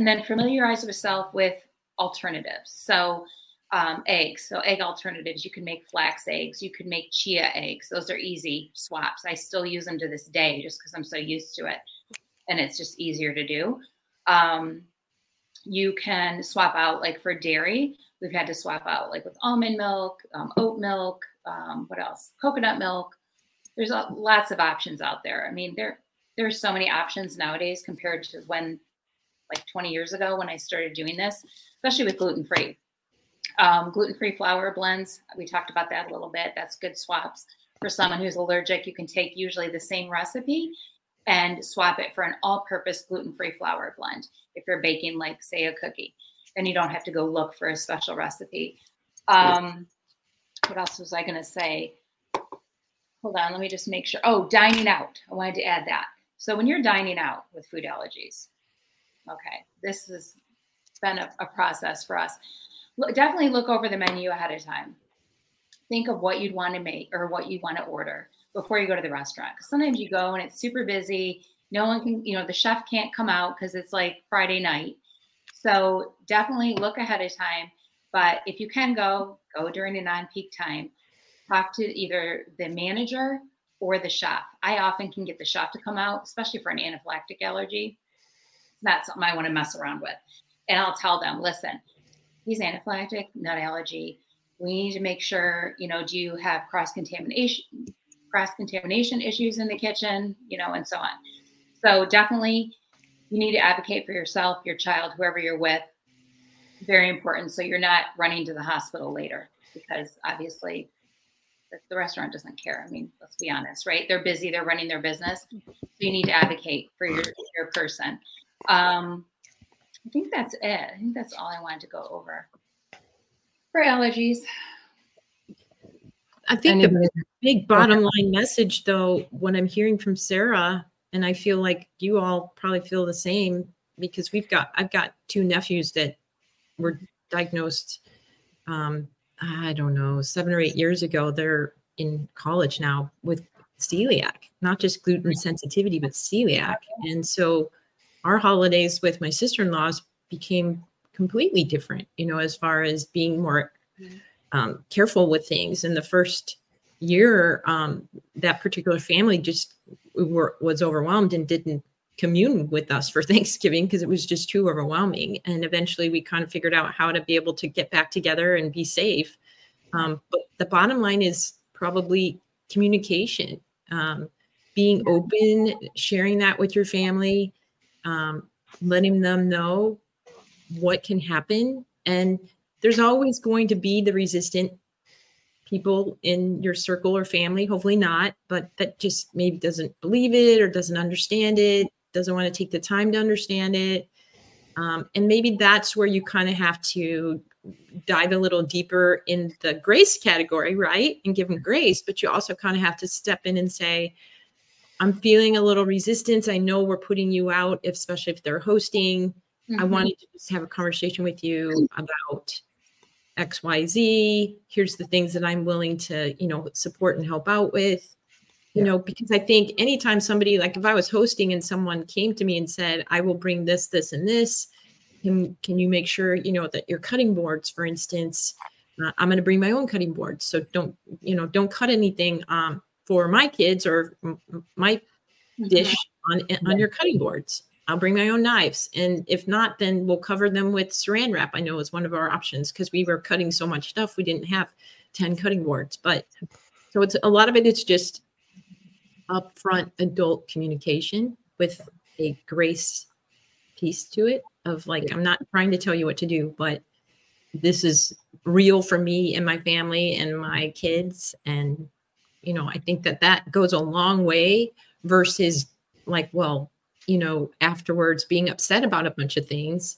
then familiarize yourself with alternatives. So eggs, so egg alternatives, you can make flax eggs, you can make chia eggs. Those are easy swaps. I still use them to this day just because I'm so used to it and it's just easier to do. You can swap out, like for dairy, we've had to swap out like with almond milk, oat milk, what else? Coconut milk. There's lots of options out there. I mean, there's so many options nowadays compared to when, like 20 years ago when I started doing this, especially with gluten-free. Gluten-free flour blends, we talked about that a little bit. That's good swaps. For someone who's allergic, you can take usually the same recipe and swap it for an all-purpose gluten-free flour blend if you're baking, like, say, a cookie. Then you don't have to go look for a special recipe. What else was I going to say? Hold on, let me just make sure. Oh, dining out. I wanted to add that. So when you're dining out with food allergies, okay, this has been a process for us. Definitely look over the menu ahead of time. Think of what you'd want to make or what you want to order before you go to the restaurant. Because sometimes you go and it's super busy. No one can, you know, the chef can't come out because it's like Friday night. So definitely look ahead of time. But if you can go during a non-peak time. Talk to either the manager or the chef. I often can get the chef to come out, especially for an anaphylactic allergy. That's something I want to mess around with. And I'll tell them, listen, he's anaphylactic, nut allergy. We need to make sure, you know, do you have cross-contamination issues in the kitchen, you know, and so on. So definitely you need to advocate for yourself, your child, whoever you're with. Very important. So you're not running to the hospital later because obviously the restaurant doesn't care. I mean, let's be honest, right? They're busy. They're running their business. So you need to advocate for your person. I think that's it. I think that's all I wanted to go over for allergies. I think the big bottom line message, though, when I'm hearing from Sarah, and I feel like you all probably feel the same because I've got 2 nephews that were diagnosed, I don't know, 7 or 8 years ago. They're in college now with celiac, not just gluten sensitivity, but celiac. And so our holidays with my sister-in-laws became completely different, you know, as far as being more careful with things. In the first year, that particular family just was overwhelmed and didn't commune with us for Thanksgiving because it was just too overwhelming. And eventually we kind of figured out how to be able to get back together and be safe. But the bottom line is probably communication, being open, sharing that with your family, letting them know what can happen. And there's always going to be the resistant people in your circle or family, hopefully not, but that just maybe doesn't believe it or doesn't understand it. doesn't want to take the time to understand it. And maybe that's where you kind of have to dive a little deeper in the grace category, right? And give them grace, but you also kind of have to step in and say, I'm feeling a little resistance. I know we're putting you out, especially if they're hosting. Mm-hmm. I wanted to just have a conversation with you about X, Y, Z. Here's the things that I'm willing to, you know, support and help out with, you know, because I think anytime somebody, like if I was hosting and someone came to me and said, I will bring this, this, and this, can you make sure, you know, that your cutting boards, for instance, I'm going to bring my own cutting boards. So don't, you know, don't cut anything for my kids or my dish on your cutting boards. I'll bring my own knives. And if not, then we'll cover them with saran wrap. I know is one of our options because we were cutting so much stuff. We didn't have 10 cutting boards, but so it's a lot of it. It's just upfront adult communication with a grace piece to it of like, I'm not trying to tell you what to do, but this is real for me and my family and my kids. And, you know, I think that that goes a long way versus like, well, you know, afterwards being upset about a bunch of things.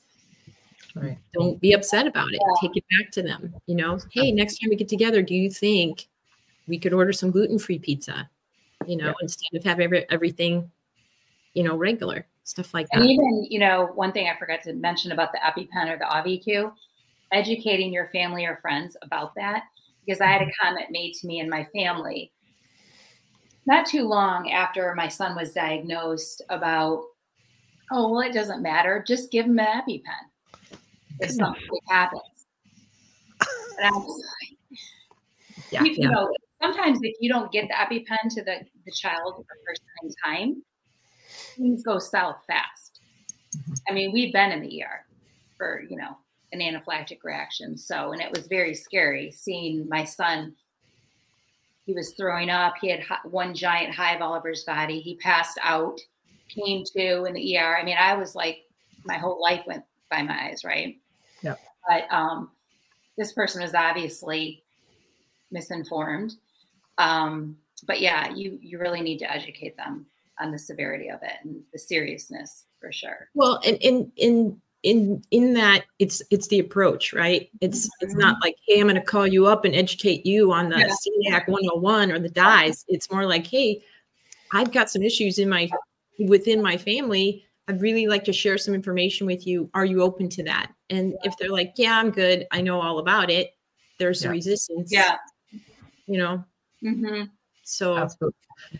Right. Don't be upset about it. Take it back to them. You know, hey, next time we get together, do you think we could order some gluten-free pizza? You know, instead of having everything, you know, regular stuff like that. And even, you know, one thing I forgot to mention about the EpiPen or the Auvi-Q, educating your family or friends about that, because I had a comment made to me and my family not too long after my son was diagnosed about, oh, well, it doesn't matter. Just give him an EpiPen if something happens. And I was like, you know, sometimes if you don't get the EpiPen to the child for the first time, things go south fast. I mean, we've been in the ER for, you know, an anaphylactic reaction. So, and it was very scary seeing my son. He was throwing up. He had one giant hive all over his body. He passed out, came to in the ER. I mean, I was like, my whole life went by my eyes, right? Yeah. But this person was obviously misinformed. But yeah, you really need to educate them on the severity of it and the seriousness for sure. Well, and in that it's the approach, right? It's not like, hey, I'm going to call you up and educate you on the CDAC 101 or the dyes. It's more like, hey, I've got some issues within my family. I'd really like to share some information with you. Are you open to that? And if they're like, yeah, I'm good. I know all about it. There's resistance. Yeah. You know? Mm-hmm. So, absolutely.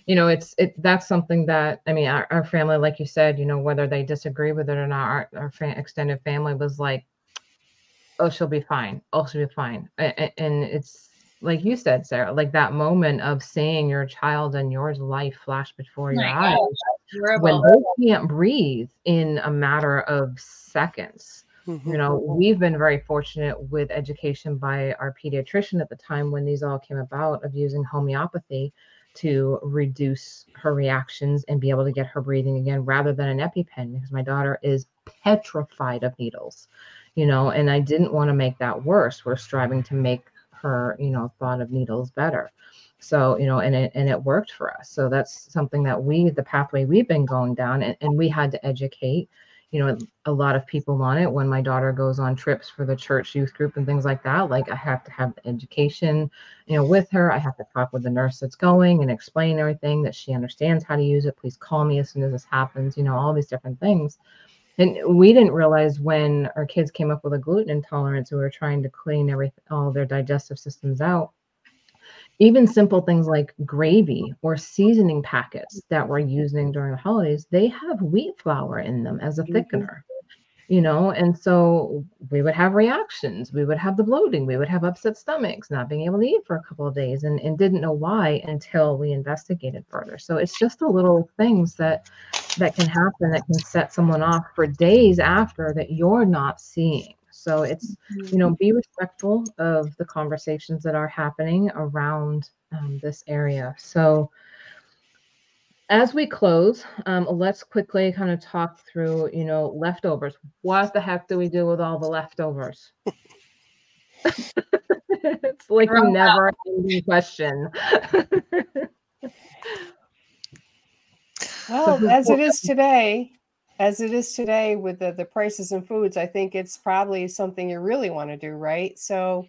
You know, that's something that, I mean, our family, like you said, you know, whether they disagree with it or not, our extended family was like, oh, she'll be fine. Oh, she'll be fine. And it's like you said, Sarah, like that moment of seeing your child and your life flash before your eyes when they can't breathe in a matter of seconds. You know, we've been very fortunate with education by our pediatrician at the time when these all came about of using homeopathy to reduce her reactions and be able to get her breathing again rather than an EpiPen, because my daughter is petrified of needles, you know, and I didn't want to make that worse. We're striving to make her, you know, thought of needles better. So, you know, and it worked for us. So that's something that the pathway we've been going down, and we had to educate, you know, a lot of people on it. When my daughter goes on trips for the church youth group and things like that, like I have to have the education, you know, with her. I have to talk with the nurse that's going and explain everything, that she understands how to use it. Please call me as soon as this happens, you know, all these different things. And we didn't realize when our kids came up with a gluten intolerance, we were trying to clean all their digestive systems out. Even simple things like gravy or seasoning packets that we're using during the holidays, they have wheat flour in them as a thickener, you know? And so we would have reactions. We would have the bloating. We would have upset stomachs, not being able to eat for a couple of days, and didn't know why until we investigated further. So it's just the little things that can happen that can set someone off for days after that you're not seeing. So it's, you know, be respectful of the conversations that are happening around this area. So as we close, let's quickly kind of talk through, you know, leftovers. What the heck do we do with all the leftovers? It's like a never ending question. Well, as it is today, with the prices in foods, I think it's probably something you really want to do, right? So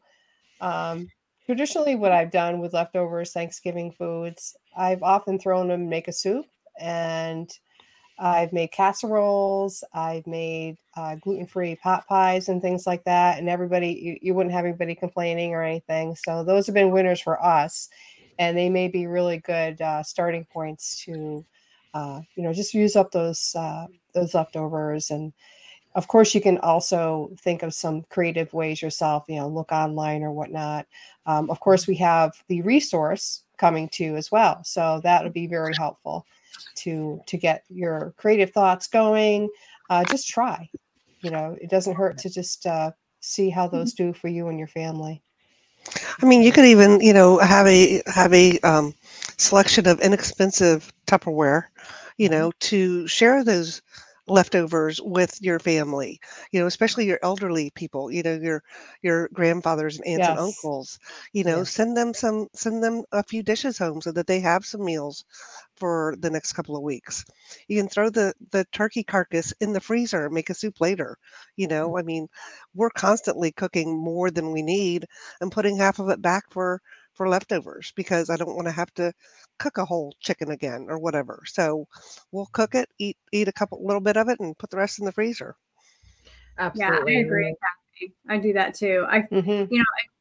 traditionally what I've done with leftovers Thanksgiving foods, I've often thrown them, make a soup, and I've made casseroles, I've made gluten-free pot pies and things like that. And everybody, you wouldn't have anybody complaining or anything. So those have been winners for us. And they may be really good starting points to, just use up those leftovers. And of course, you can also think of some creative ways yourself, look online or whatnot. Of course, we have the resource coming too as well. So that would be very helpful to get your creative thoughts going. Just try, it doesn't hurt to just see how those do for you and your family. I mean, you could even, have a selection of inexpensive Tupperware, to share those leftovers with your family, especially your elderly people, your grandfathers and aunts and uncles, yes. send them a few dishes home so that they have some meals for the next couple of weeks. You can throw the turkey carcass in the freezer and make a soup later. I mean, we're constantly cooking more than we need and putting half of it back for leftovers because I don't want to have to cook a whole chicken again or whatever. So we'll cook it, eat a little bit of it and put the rest in the freezer. Absolutely. Yeah, I agree. Kathy. I do that too.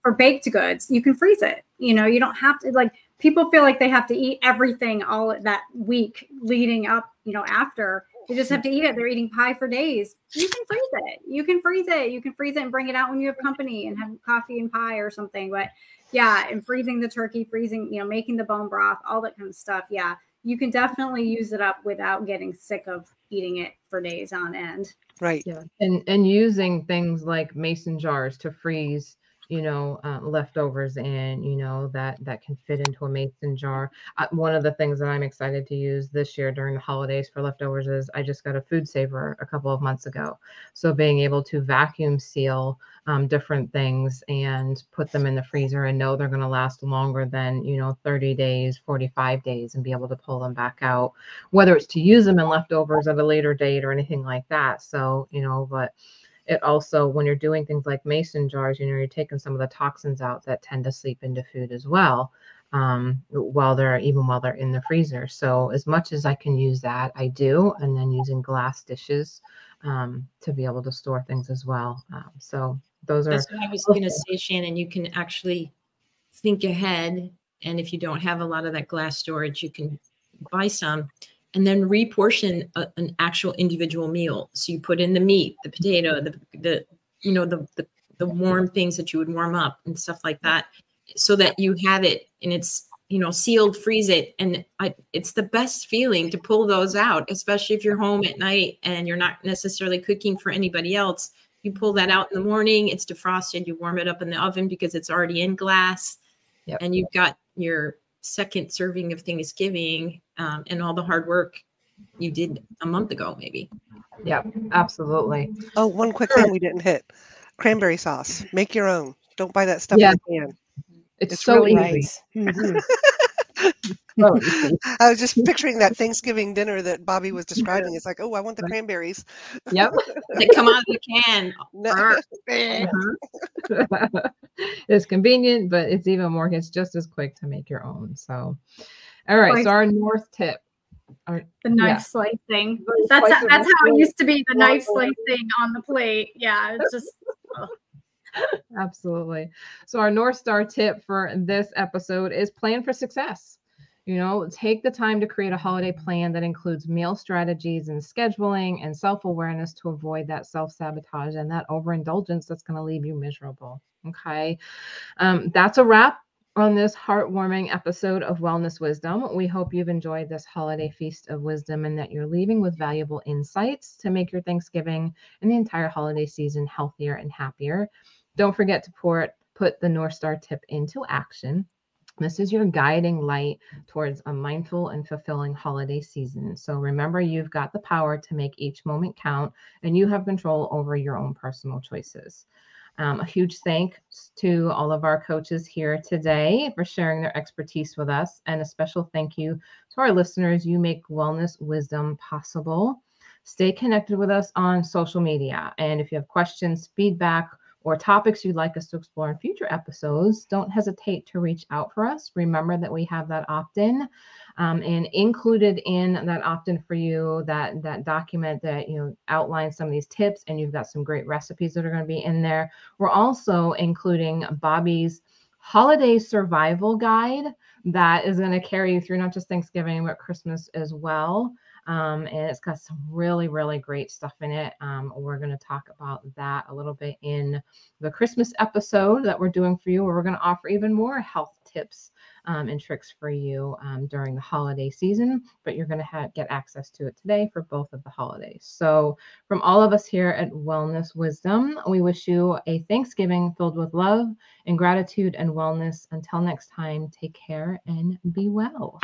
For baked goods, you can freeze it. You don't have to, people feel like they have to eat everything all that week leading up, after. They just have to eat it. They're eating pie for days. You can freeze it. You can freeze it and bring it out when you have company and have coffee and pie or something. But yeah, and freezing the turkey, making the bone broth, all that kind of stuff. Yeah, you can definitely use it up without getting sick of eating it for days on end. Right. Yeah, and using things like mason jars to freeze, leftovers in, that can fit into a mason jar. One of the things that I'm excited to use this year during the holidays for leftovers is I just got a FoodSaver a couple of months ago. So being able to vacuum seal different things and put them in the freezer and know they're going to last longer than, 30 days, 45 days and be able to pull them back out, whether it's to use them in leftovers at a later date or anything like that. So, but it also, when you're doing things like mason jars, you're taking some of the toxins out that tend to sleep into food as well, while they're in the freezer. So as much as I can use that, I do. And then using glass dishes to be able to store things as well. So those are. That's what I was going to say, Shannon. You can actually think ahead. And if you don't have a lot of that glass storage, you can buy some. And then reportion an actual individual meal. So you put in the meat, the potato, the warm things that you would warm up and stuff like that, so that you have it and it's, sealed, freeze it. And it's the best feeling to pull those out, especially if you're home at night and you're not necessarily cooking for anybody else. You pull that out in the morning, it's defrosted, you warm it up in the oven because it's already in glass. Yep. And you've got your second serving of Thanksgiving and all the hard work you did a month ago, maybe. Yeah, absolutely. Oh, one quick thing we didn't hit. Cranberry sauce. Make your own. Don't buy that stuff in the can. It's so really easy. I was just picturing that Thanksgiving dinner that Bobbi was describing. It's like, oh, I want the cranberries. Yep. They come out of the can. It's convenient, but it's just as quick to make your own. So, all right. Slice. So our North tip. The knife slicing. That's how it used to be, the knife slicing on the plate. Yeah. It's just... Absolutely. So our North Star tip for this episode is plan for success. Take the time to create a holiday plan that includes meal strategies and scheduling and self-awareness to avoid that self-sabotage and that overindulgence that's going to leave you miserable. Okay. That's a wrap on this heartwarming episode of Wellness Wisdom. We hope you've enjoyed this holiday feast of wisdom and that you're leaving with valuable insights to make your Thanksgiving and the entire holiday season healthier and happier. Don't forget to put the North Star tip into action. This is your guiding light towards a mindful and fulfilling holiday season. So remember, you've got the power to make each moment count and you have control over your own personal choices. A huge thanks to all of our coaches here today for sharing their expertise with us, and a special thank you to our listeners. You make Wellness Wisdom possible. Stay connected with us on social media, and if you have questions, feedback, or topics you'd like us to explore in future episodes, don't hesitate to reach out for us. Remember that we have that opt-in, and included in that opt-in for you, that document that, you know, outlines some of these tips, and you've got some great recipes that are going to be in there. We're also including Bobbi's holiday survival guide that is going to carry you through not just Thanksgiving, but Christmas as well. And it's got some really, really great stuff in it. We're going to talk about that a little bit in the Christmas episode that we're doing for you, where we're going to offer even more health tips and tricks for you during the holiday season. But you're going to get access to it today for both of the holidays. So from all of us here at Wellness Wisdom, we wish you a Thanksgiving filled with love and gratitude and wellness. Until next time, take care and be well.